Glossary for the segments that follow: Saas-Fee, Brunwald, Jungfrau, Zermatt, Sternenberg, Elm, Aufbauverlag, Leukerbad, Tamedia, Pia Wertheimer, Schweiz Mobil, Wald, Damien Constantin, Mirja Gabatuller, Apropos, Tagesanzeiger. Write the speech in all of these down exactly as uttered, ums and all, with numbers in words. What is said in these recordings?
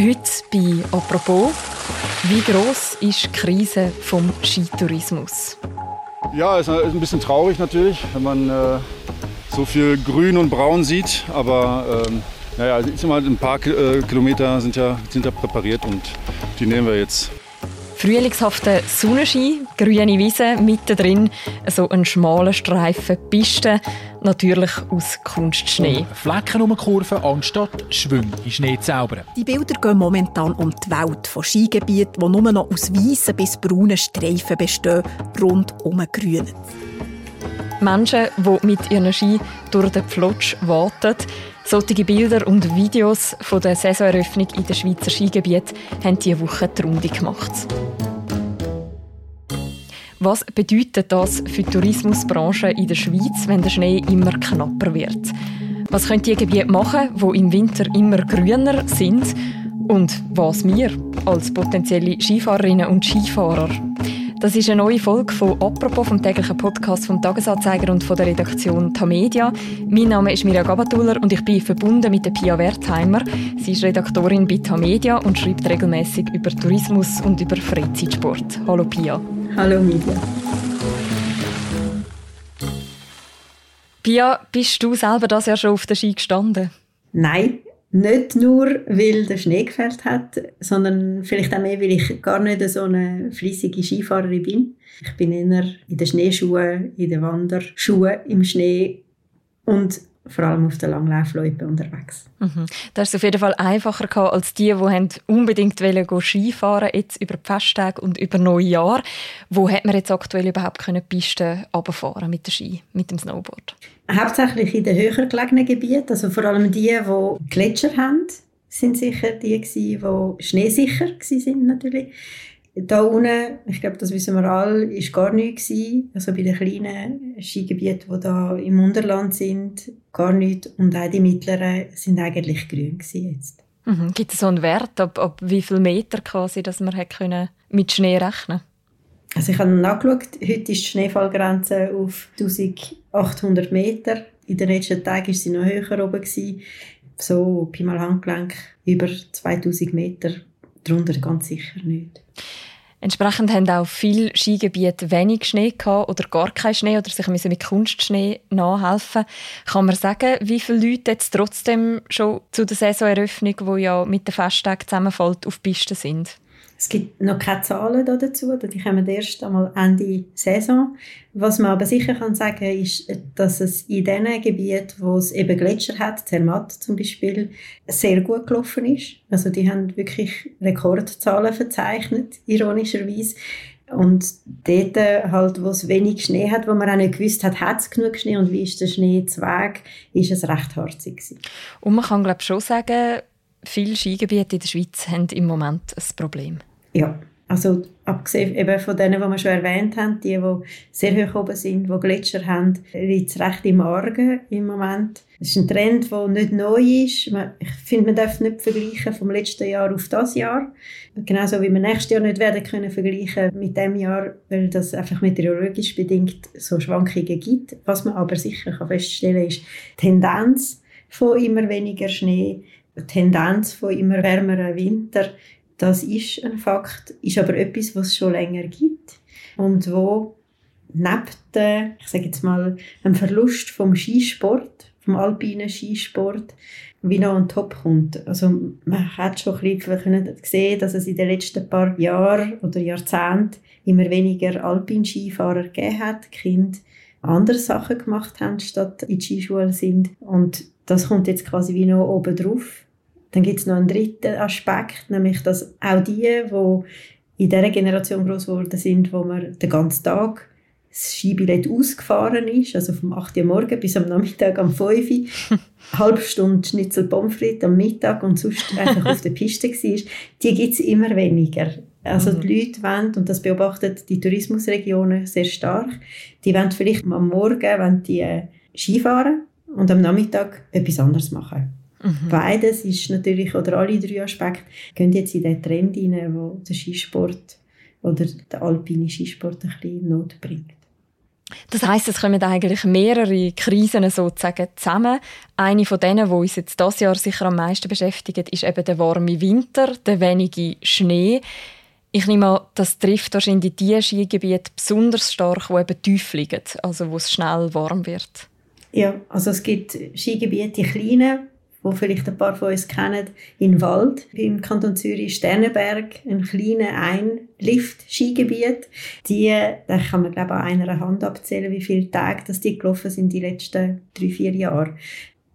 Heute bei «Apropos» – wie gross ist die Krise vom Skitourismus? Ja, ist ein bisschen traurig natürlich, wenn man äh, so viel Grün und Braun sieht. Aber ähm, naja, ein paar äh, Kilometer sind ja, sind ja präpariert und die nehmen wir jetzt. Frühlingshafter Sonnenschein, grüne Wiese, mittendrin so ein schmaler Streifen Piste, natürlich aus Kunstschnee. Und Flecken um Kurven anstatt Schwünge in Schnee zaubern. Die Bilder gehen momentan um die Welt von Skigebieten, die nur noch aus weißen bis braunen Streifen bestehen, rund um grünen. Menschen, die mit ihren Ski durch den Pflotsch waten. Solche Bilder und Videos von der Saisoneröffnung in den Schweizer Skigebieten haben diese Woche die Runde gemacht. Was bedeutet das für die Tourismusbranche in der Schweiz, wenn der Schnee immer knapper wird? Was können die Gebiete machen, die im Winter immer grüner sind? Und was wir als potenzielle Skifahrerinnen und Skifahrer? Das ist eine neue Folge von «Apropos», vom täglichen Podcast vom Tagesanzeiger und von der Redaktion Tamedia. Mein Name ist Mirja Gabatuller und ich bin verbunden mit der Pia Wertheimer. Sie ist Redaktorin bei Tamedia und schreibt regelmässig über Tourismus und über Freizeitsport. Hallo Pia. Hallo Mirja. Pia, bist du selber das Jahr schon auf der Ski gestanden? Nein. Nicht nur, weil der Schnee gefällt hat, sondern vielleicht auch mehr, weil ich gar nicht so eine fleissige Skifahrerin bin. Ich bin eher in den Schneeschuhen, in den Wanderschuhen, im Schnee und vor allem auf den Langlaufläufen unterwegs. Mhm. Das war auf jeden Fall einfacher als die, die unbedingt Skifahren wollten, jetzt über die Festtage und über Neujahr. Wo hat man jetzt aktuell überhaupt die Pisten runterfahren mit dem Ski, mit dem Snowboard? Hauptsächlich in den höher gelegenen Gebieten, also vor allem die, die Gletscher haben, sind sicher die, die schneesicher waren natürlich. Da unten, ich glaube, das wissen wir alle, war gar nichts. Also bei den kleinen Skigebieten, die da im Unterland sind, gar nichts. Und auch die mittleren sind eigentlich grün jetzt. Mhm. Gibt es so einen Wert, ab, ab wie viele Meter quasi, dass man hat können mit Schnee rechnen? Also ich habe nachgeschaut, heute ist die Schneefallgrenze auf eintausendachthundert Meter. In den letzten Tagen war sie noch höher oben. So Pi mal Handgelenk über zweitausend Meter. Darunter ganz sicher nicht. Entsprechend haben auch viele Skigebiete wenig Schnee gehabt oder gar keinen Schnee oder sich mit Kunstschnee nachhelfen. Kann man sagen, wie viele Leute jetzt trotzdem schon zu der Saisoneröffnung, die ja mit den Festtagen zusammenfällt, auf Pisten sind? Es gibt noch keine Zahlen dazu, die kommen erst einmal Ende Saison. Was man aber sicher kann sagen kann, ist, dass es in den Gebieten, wo es eben Gletscher hat, Zermatt zum Beispiel, sehr gut gelaufen ist. Also die haben wirklich Rekordzahlen verzeichnet, ironischerweise. Und dort, halt, wo es wenig Schnee hat, wo man auch nicht gewusst hat, hat es genug Schnee und wie ist der Schnee zu Weg, ist es recht harzig gewesen. Und man kann glaub, schon sagen, viele Skigebiete in der Schweiz haben im Moment ein Problem. Ja, also abgesehen eben von denen, die wir schon erwähnt haben, die, die sehr hoch oben sind, die Gletscher haben, liegt es recht im Argen im Moment. Das ist ein Trend, der nicht neu ist. Ich finde, man darf nicht vergleichen vom letzten Jahr auf das Jahr. Genauso wie wir nächstes Jahr nicht werden können vergleichen mit dem Jahr, weil das einfach meteorologisch bedingt so Schwankungen gibt. Was man aber sicher kann feststellen kann, ist die Tendenz von immer weniger Schnee, die Tendenz von immer wärmeren Winter. Das ist ein Fakt, ist aber etwas, was es schon länger gibt und wo neben dem, ich sage jetzt mal, dem Verlust vom Skisport, vom alpinen Skisport, wie noch on top kommt. Also man hat schon ein bisschen gesehen, dass es in den letzten paar Jahren oder Jahrzehnten immer weniger Alpinskifahrer gegeben hat, Kinder andere Sachen gemacht haben, statt in die Skischule sind. Und das kommt jetzt quasi wie noch oben drauf. Dann gibt es noch einen dritten Aspekt, nämlich dass auch die, die in dieser Generation gross geworden sind, wo man den ganzen Tag das Skibillett ausgefahren ist, also vom acht Uhr morgens bis am Nachmittag am fünf Uhr, halbe Stunde Schnitzel Pommes frites am Mittag und sonst einfach auf der Piste war, die gibt es immer weniger. Also die Leute wollen, und das beobachtet die Tourismusregionen sehr stark, die wollen vielleicht am Morgen wollen die Skifahren und am Nachmittag etwas anderes machen. Mhm. Beides ist natürlich, oder alle drei Aspekte, gehen jetzt in den Trend hinein, wo der Skisport oder der alpine Skisport ein bisschen Not bringt. Das heisst, es kommen eigentlich mehrere Krisen sozusagen zusammen. Eine von denen, die uns jetzt dieses Jahr sicher am meisten beschäftigt, ist eben der warme Winter, der wenige Schnee. Ich nehme an, das trifft wahrscheinlich die Skigebiete besonders stark, die eben tief liegen, also wo es schnell warm wird. Ja, also es gibt Skigebiete, die kleinen, die vielleicht ein paar von uns kennen, in Wald, im Kanton Zürich, Sternenberg, ein kleines Ein-Lift-Skigebiet. Die, da kann man, glaube ich, an einer Hand abzählen, wie viele Tage dass die gelaufen sind die letzten drei, vier Jahre.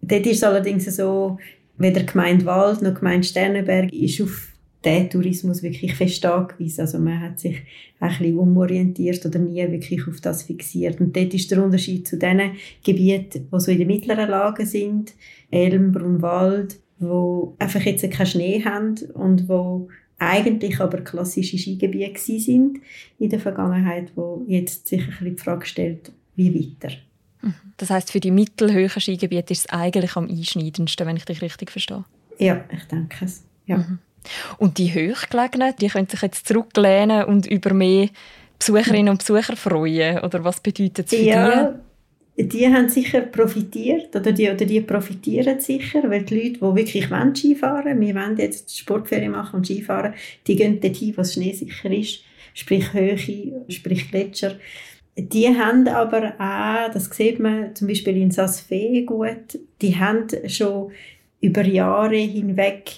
Dort ist es allerdings so, weder die Gemeinde Wald noch die Gemeinde Sternenberg ist auf der Tourismus wirklich fest angewiesen. Also man hat sich ein bisschen umorientiert oder nie wirklich auf das fixiert. Und dort ist der Unterschied zu den Gebieten, die so in der mittleren Lage sind, Elm, Brunwald, wo einfach jetzt keinen Schnee haben und wo eigentlich aber klassische Skigebiete gewesen sind in der Vergangenheit, wo jetzt sich ein bisschen die Frage stellt, wie weiter. Das heisst, für die mittelhöhen Skigebiete ist es eigentlich am einschneidendsten, wenn ich dich richtig verstehe? Ja, ich denke es. Ja. Mhm. Und die Höchstgelegenen, die können sich jetzt zurücklehnen und über mehr Besucherinnen und Besucher freuen. Oder was bedeutet es für ja, die? Die haben sicher profitiert, oder die, oder die profitieren sicher, weil die Leute, die wirklich wollen, Skifahren wollen, wir wollen jetzt Sportferien machen und Skifahren, die gehen dorthin, wo es schneesicher ist, sprich Höhe, sprich Gletscher. Die haben aber auch, das sieht man zum Beispiel in Saas-Fee gut, die haben schon über Jahre hinweg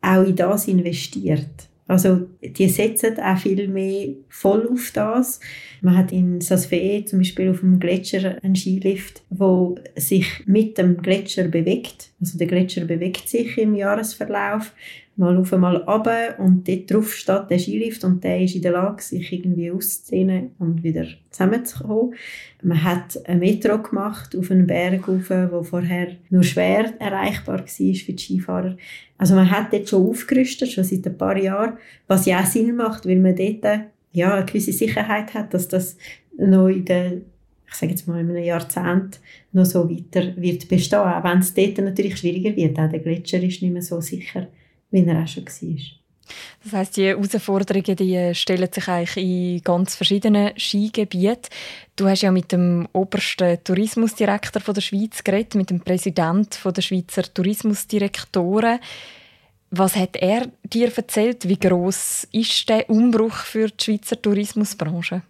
auch in das investiert. Also die setzen auch viel mehr voll auf das. Man hat in Saas-Fee zum Beispiel auf dem Gletscher einen Skilift, der sich mit dem Gletscher bewegt. Also der Gletscher bewegt sich im Jahresverlauf, mal auf, mal runter und dort drauf steht der Skilift und der ist in der Lage, sich irgendwie auszudehnen und wieder zusammenzukommen. Man hat eine Metro gemacht auf einen Berg rauf, der vorher nur schwer erreichbar war für die Skifahrer. Also man hat dort schon aufgerüstet, schon seit ein paar Jahren, was ja auch Sinn macht, weil man dort ja, eine gewisse Sicherheit hat, dass das noch in der, ich sage jetzt mal, in einem Jahrzehnt noch so weiter wird bestehen. Auch wenn es dort natürlich schwieriger wird. Auch der Gletscher ist nicht mehr so sicher, wie er auch schon war. Das heisst, die Herausforderungen die stellen sich eigentlich in ganz verschiedenen Skigebieten. Du hast ja mit dem obersten Tourismusdirektor von der Schweiz geredet, mit dem Präsidenten der Schweizer Tourismusdirektoren. Was hat er dir erzählt? Wie gross ist der Umbruch für die Schweizer Tourismusbranche?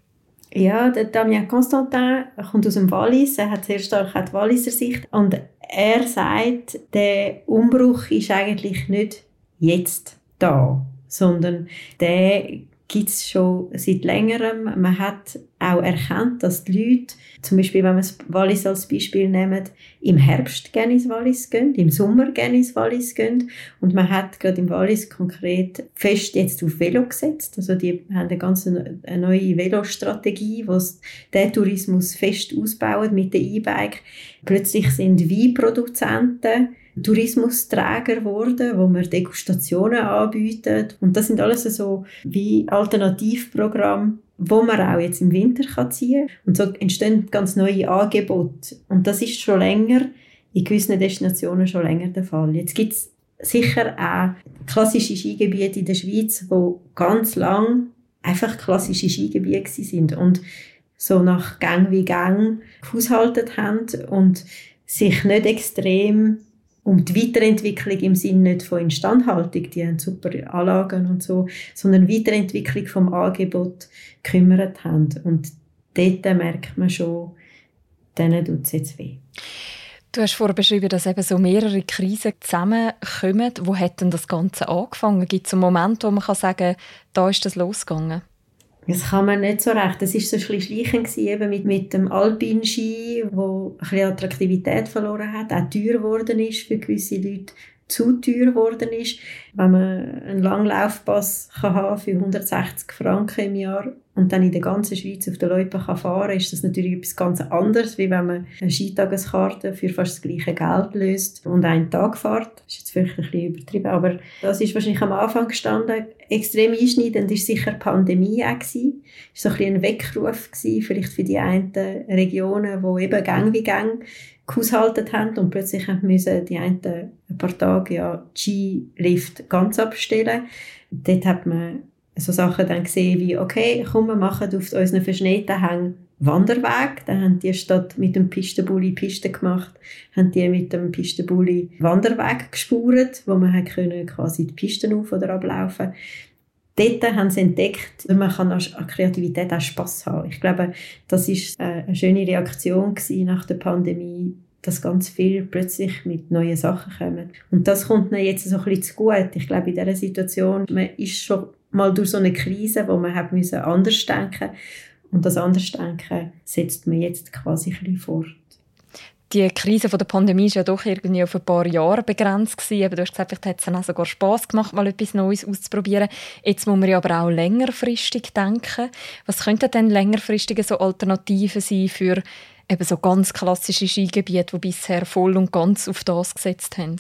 Ja, der Damien Constantin kommt aus dem Wallis. Er hat sehr stark auch die Walliser Sicht. Und er sagt, der Umbruch ist eigentlich nicht jetzt da, sondern der gibt es schon seit Längerem. Man hat auch erkannt, dass die Leute, zum Beispiel, wenn wir das Wallis als Beispiel nehmen, im Herbst gerne ins Wallis gehen, im Sommer gerne ins Wallis gehen. Und man hat gerade im Wallis konkret fest jetzt auf Velo gesetzt. Also die haben eine ganz eine neue Velostrategie, wo sie den Tourismus fest ausbauen mit den E-Bike. Plötzlich sind Weinproduzenten Tourismusträger geworden, wo man Degustationen anbietet. Und das sind alles so wie Alternativprogramme, wo man auch jetzt im Winter kann ziehen kann. Und so entstehen ganz neue Angebote. Und das ist schon länger, in gewissen Destinationen schon länger der Fall. Jetzt gibt es sicher auch klassische Skigebiete in der Schweiz, wo ganz lang einfach klassische Skigebiete sind und so nach Gang wie Gang gehaushaltet haben und sich nicht extrem um die Weiterentwicklung im Sinne nicht von Instandhaltung, die haben super Anlagen und so, sondern Weiterentwicklung vom Angebot gekümmert haben. Und dort merkt man schon, denen tut es jetzt weh. Du hast vorher beschrieben, dass eben so mehrere Krisen zusammenkommen. Wo hat denn das Ganze angefangen? Gibt es einen Moment, wo man sagen kann, da ist das losgegangen? Das kann man nicht so recht. Das war so ein bisschen schleichend eben mit, mit dem Alpinski, der ein bisschen Attraktivität verloren hat, auch teuer geworden ist, für gewisse Leute zu teuer geworden ist. Wenn man einen Langlaufpass kann haben für hundertsechzig Franken im Jahr und dann in der ganzen Schweiz auf der Loipe fahren kann, ist das natürlich etwas ganz anderes, wie wenn man eine Skitageskarte für fast das gleiche Geld löst und einen Tag fährt. Das ist jetzt vielleicht ein bisschen übertrieben, aber das ist wahrscheinlich am Anfang gestanden. Extrem einschneidend war sicher die Pandemie auch. Es war so ein bisschen ein Weckruf gewesen, vielleicht für die einen Regionen, die eben Gang wie Gang gehaushaltet haben und plötzlich mussten die einen ein paar Tage ja die Skilift ganz abstellen. Dort hat man so Sachen dann gesehen wie, okay, komm, wir machen auf unseren verschneiten Hängen Wanderweg. Da haben die statt mit dem Pistenbully Pisten gemacht, haben die mit dem Pistenbully Wanderweg gespurt, wo man können quasi die Pisten auf- oder ablaufen. Dort haben sie entdeckt, man kann an Kreativität auch Spass haben. Ich glaube, das war eine schöne Reaktion nach der Pandemie, dass ganz viele plötzlich mit neuen Sachen kommen. Und das kommt ihnen jetzt so ein bisschen zu gut. Ich glaube, in dieser Situation, man ist schon mal durch so eine Krise, wo man hat müssen anders denken. Und das Andersdenken setzt man jetzt quasi ein bisschen fort. Die Krise von der Pandemie war ja doch irgendwie auf ein paar Jahre begrenzt gewesen. Aber du hast gesagt, vielleicht hat es dann auch sogar Spass gemacht, mal etwas Neues auszuprobieren. Jetzt muss man ja aber auch längerfristig denken. Was könnten denn längerfristige so Alternativen sein für eben so ganz klassische Skigebiete, die bisher voll und ganz auf das gesetzt haben?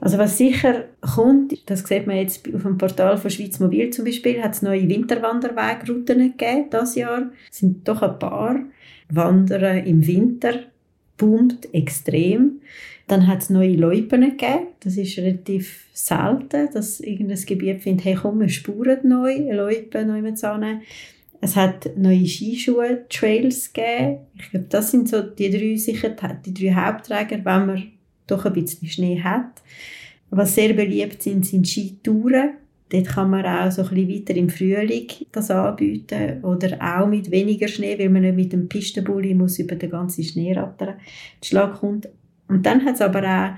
Also was sicher kommt, das sieht man jetzt auf dem Portal von Schweiz Mobil zum Beispiel, hat es neue Winterwanderwegrouten gegeben dieses Jahr. Es sind doch ein paar. Wandern im Winter boomt extrem. Dann hat es neue Loipen gegeben. Das ist relativ selten, dass irgendein Gebiet findet, hey komm, wir spuren neu, Loipen neu an. Es hat neue Skischuhe, Trails gegeben. Ich glaube, das sind so die drei, sicher, die drei Hauptträger, wenn man doch ein bisschen Schnee hat. Was sehr beliebt sind, sind Skitouren. Dort kann man auch so ein bisschen weiter im Frühling das anbieten oder auch mit weniger Schnee, weil man nicht mit dem Pistenbully muss über den ganzen Schnee rattern, den Schlag kommt. Und dann hat es aber auch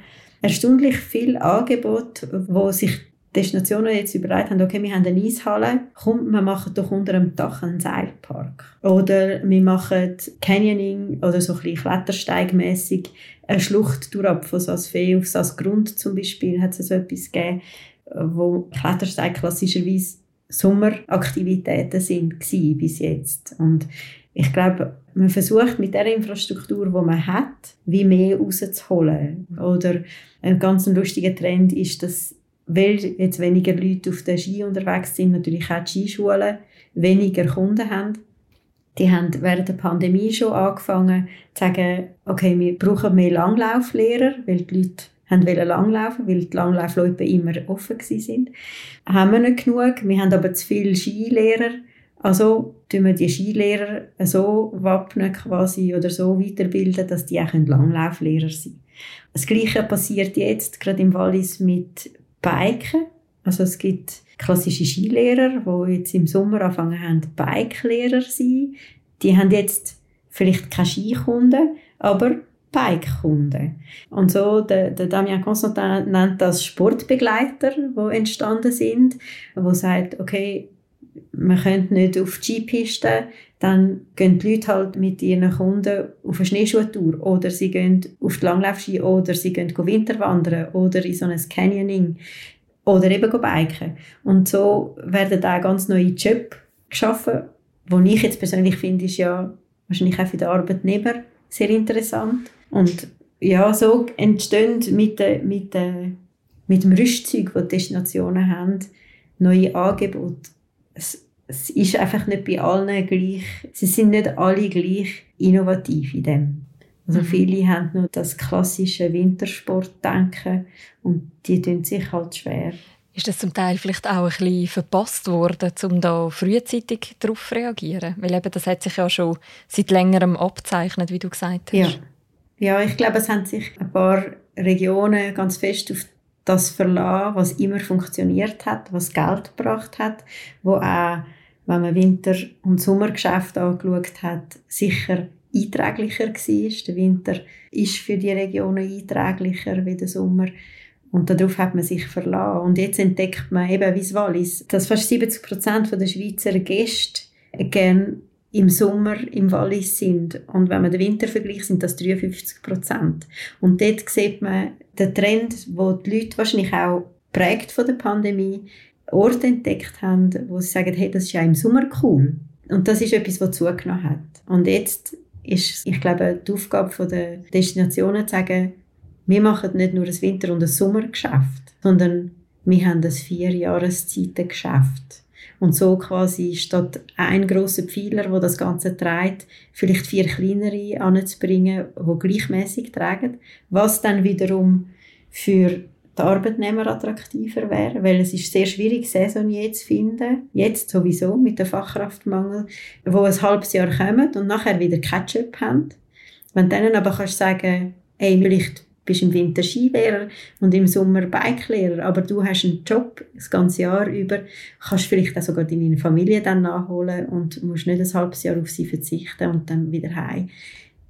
erstaunlich viele Angebote, wo sich Destinationen jetzt überlegt haben, okay, wir haben eine Eishalle, komm, wir machen doch unter dem Dach einen Seilpark. Oder wir machen Canyoning oder so ein bisschen klettersteigmässig eine Schlucht durchab von Saas-Fee auf Saas-Grund zum Beispiel, hat es so etwas gegeben, wo Klettersteig klassischerweise Sommeraktivitäten sind gewesen bis jetzt. Und ich glaube, man versucht mit der Infrastruktur, die man hat, wie mehr rauszuholen. Oder ein ganz lustiger Trend ist, dass weil jetzt weniger Leute auf den Ski unterwegs sind, natürlich auch die Skischulen weniger Kunden haben. Die haben während der Pandemie schon angefangen zu sagen, okay, wir brauchen mehr Langlauflehrer, weil die Leute haben wollen langlaufen, weil die Langlaufläufe immer offen waren. Haben wir nicht genug, wir haben aber zu viele Skilehrer. Also tun wir die Skilehrer so wappnen quasi oder so weiterbilden, dass die auch Langlauflehrer sein können. Das Gleiche passiert jetzt gerade im Wallis mit Biken. Also es gibt klassische Skilehrer, die jetzt im Sommer angefangen haben, Bike-Lehrer zu sein. Die haben jetzt vielleicht keine Skikunden, aber Bike-Kunden. Und so, der, der Damien Constantin nennt das Sportbegleiter, die entstanden sind, die sagt, okay, man könnte nicht auf die Skipiste, dann gehen die Leute halt mit ihren Kunden auf eine Schneeschuhtour oder sie gehen auf die Langlaufski oder sie gehen winterwandern oder in so ein Canyoning oder eben biken. Und so werden auch ganz neue Jobs geschaffen, was ich jetzt persönlich finde, ist ja wahrscheinlich auch für den Arbeitnehmer sehr interessant. Und ja, so entstehen mit, mit, mit dem Rüstzeug, das die Destinationen haben, neue Angebote. Es, es ist einfach nicht bei allen gleich. Sie sind nicht alle gleich innovativ in dem. Also mhm. Viele haben nur das klassische Wintersportdenken und die tun sich halt schwer. Ist das zum Teil vielleicht auch ein bisschen verpasst worden, um da frühzeitig darauf zu reagieren? Weil eben das hat sich ja schon seit Längerem abzeichnet, wie du gesagt hast. Ja, ja ich glaube, es haben sich ein paar Regionen ganz fest auf das verlassen, was immer funktioniert hat, was Geld gebracht hat, wo auch, wenn man Winter- und Sommergeschäfte angeschaut hat, sicher einträglicher war. Der Winter ist für die Regionen einträglicher wie der Sommer. Und darauf hat man sich verlassen. Und jetzt entdeckt man eben, wie es Wallis, dass fast siebzig Prozent der Schweizer Gäste gerne im Sommer im Wallis sind. Und wenn man den Winter vergleicht, sind das dreiundfünfzig Prozent. Und dort sieht man den Trend, wo die Leute wahrscheinlich auch geprägt von der Pandemie Orte entdeckt haben, wo sie sagen, hey, das ist ja im Sommer cool. Und das ist etwas, was zugenommen hat. Und jetzt ist, ich glaube, die Aufgabe der Destinationen zu sagen, wir machen nicht nur ein Winter- und ein Sommergeschäft, sondern wir haben ein Vierjahreszeitengeschäft. Und so quasi statt ein grosser Pfeiler, der das Ganze trägt, vielleicht vier kleinere anzubringen, die gleichmässig tragen, was dann wiederum für der Arbeitnehmer attraktiver wäre, weil es ist sehr schwierig, Saisonier zu finden, jetzt sowieso mit dem Fachkraftmangel, wo ein halbes Jahr kommen und nachher wieder Ketchup haben. Wenn du dann aber kannst sagen, ey, vielleicht bist du im Winter Skilehrer und im Sommer Bikelehrer, aber du hast einen Job das ganze Jahr über, kannst vielleicht auch sogar deine Familie dann nachholen und musst nicht ein halbes Jahr auf sie verzichten und dann wieder heim.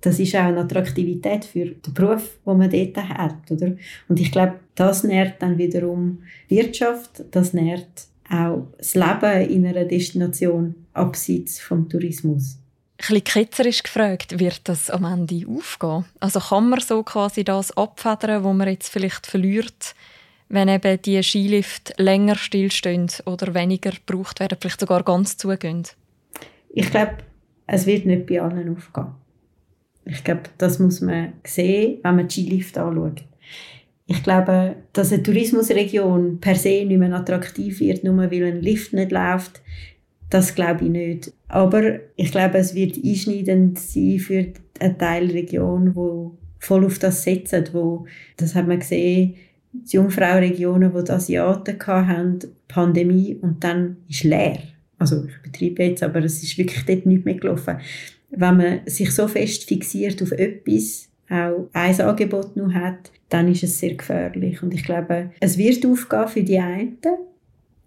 Das ist auch eine Attraktivität für den Beruf, den man dort hat, oder? Und ich glaube, das nährt dann wiederum Wirtschaft, das nährt auch das Leben in einer Destination abseits vom Tourismus. Ein bisschen ketzerisch gefragt, wird das am Ende aufgehen? Also kann man so quasi das abfedern, was man jetzt vielleicht verliert, wenn eben die Skilifte länger stillstehen oder weniger gebraucht werden, vielleicht sogar ganz zugehen? Ich glaube, es wird nicht bei allen aufgehen. Ich glaube, das muss man sehen, wenn man die Skilifte anschaut. Ich glaube, dass eine Tourismusregion per se nicht mehr attraktiv wird, nur weil ein Lift nicht läuft, das glaube ich nicht. Aber ich glaube, es wird einschneidend sein für eine Teilregion, die voll auf das setzen. Wo, das haben wir gesehen, die Jungfrau-Regionen, die die Asiaten hatten, Pandemie, und dann ist leer. Also ich betreibe jetzt, aber es ist wirklich dort nichts mehr gelaufen. Wenn man sich so fest fixiert auf etwas, auch ein Angebot nur hat, dann ist es sehr gefährlich. Und ich glaube, es wird aufgehen für die einen.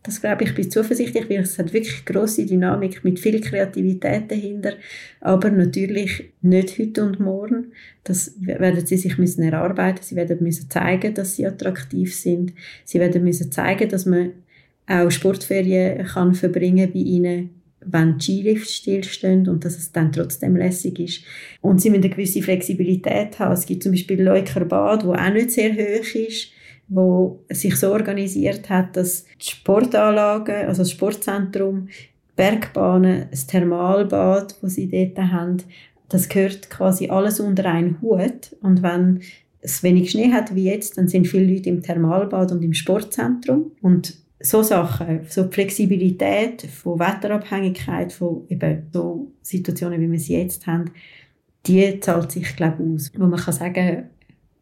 Das glaube ich, bin zuversichtlich, weil es hat wirklich grosse Dynamik mit viel Kreativität dahinter. Aber natürlich nicht heute und morgen. Das werden sie sich müssen erarbeiten. Sie werden müssen zeigen, dass sie attraktiv sind. Sie werden müssen zeigen, dass man auch Sportferien kann verbringen bei ihnen, wenn die Skilifte stillstehen und dass es dann trotzdem lässig ist. Und sie müssen eine gewisse Flexibilität haben. Es gibt zum Beispiel Leukerbad, das auch nicht sehr hoch ist, wo sich so organisiert hat, dass die Sportanlagen, also das Sportzentrum, Bergbahnen, das Thermalbad, das sie dort haben, das gehört quasi alles unter einen Hut. Und wenn es wenig Schnee hat wie jetzt, dann sind viele Leute im Thermalbad und im Sportzentrum. Und so Sachen, so Flexibilität, von Wetterabhängigkeit, von eben so Situationen, wie wir sie jetzt haben, die zahlt sich, glaube ich, aus. Wo man kann sagen,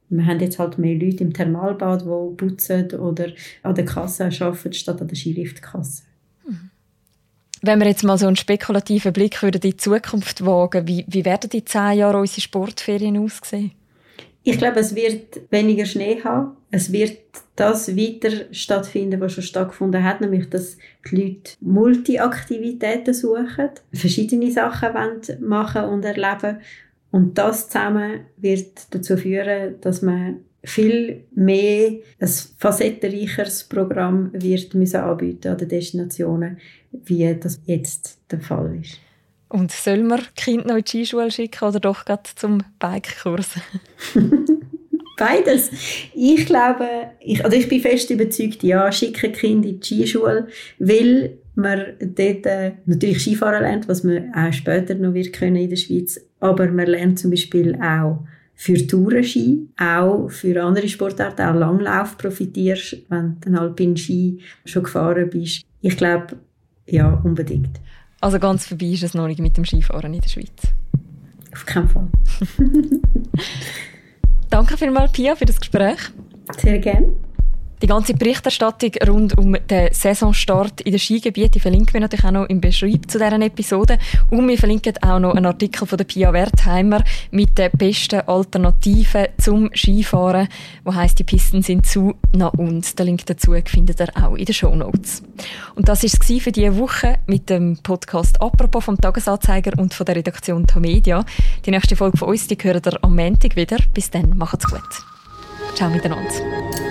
wir haben jetzt halt mehr Leute im Thermalbad, die putzen oder an der Kasse arbeiten, statt an der Skiliftkasse. Wenn wir jetzt mal so einen spekulativen Blick in die Zukunft wagen, wie, wie werden die zehn Jahre unsere Sportferien aussehen? Ich glaube, es wird weniger Schnee haben. Es wird das weiter stattfinden, was schon stattgefunden hat, nämlich, dass die Leute Multiaktivitäten suchen, verschiedene Sachen machen und erleben. Und das zusammen wird dazu führen, dass man viel mehr ein facettenreicheres Programm wird müssen anbieten an den Destinationen, wie das jetzt der Fall ist. Und soll man Kind noch in die Skischule schicken oder doch gerade zum Bikekurs? Beides. Ich glaube, ich, also ich bin fest überzeugt, ja, schicke Kinder in die Skischule, weil man dort äh, natürlich Skifahren lernt, was man auch später noch wird können in der Schweiz, aber man lernt zum Beispiel auch für Tourenski, auch für andere Sportarten, auch Langlauf profitierst, wenn du einen Alpinski schon gefahren bist. Ich glaube, ja, unbedingt. Also ganz vorbei ist es noch nicht mit dem Skifahren in der Schweiz? Auf keinen Fall. Danke vielmals, Pia, für das Gespräch. Sehr gerne. Die ganze Berichterstattung rund um den Saisonstart in den Skigebieten verlinken wir natürlich auch noch im Beschreib zu dieser Episode. Und wir verlinken auch noch einen Artikel von der Pia Wertheimer mit den besten Alternativen zum Skifahren, wo heisst, die Pisten sind zu nah uns. Den Link dazu findet ihr auch in den Shownotes. Und das war es für diese Woche mit dem Podcast «Apropos» vom Tagesanzeiger und von der Redaktion Tamedia. Die nächste Folge von uns, die hören ihr am Montag wieder. Bis dann, macht's gut. Ciao miteinander.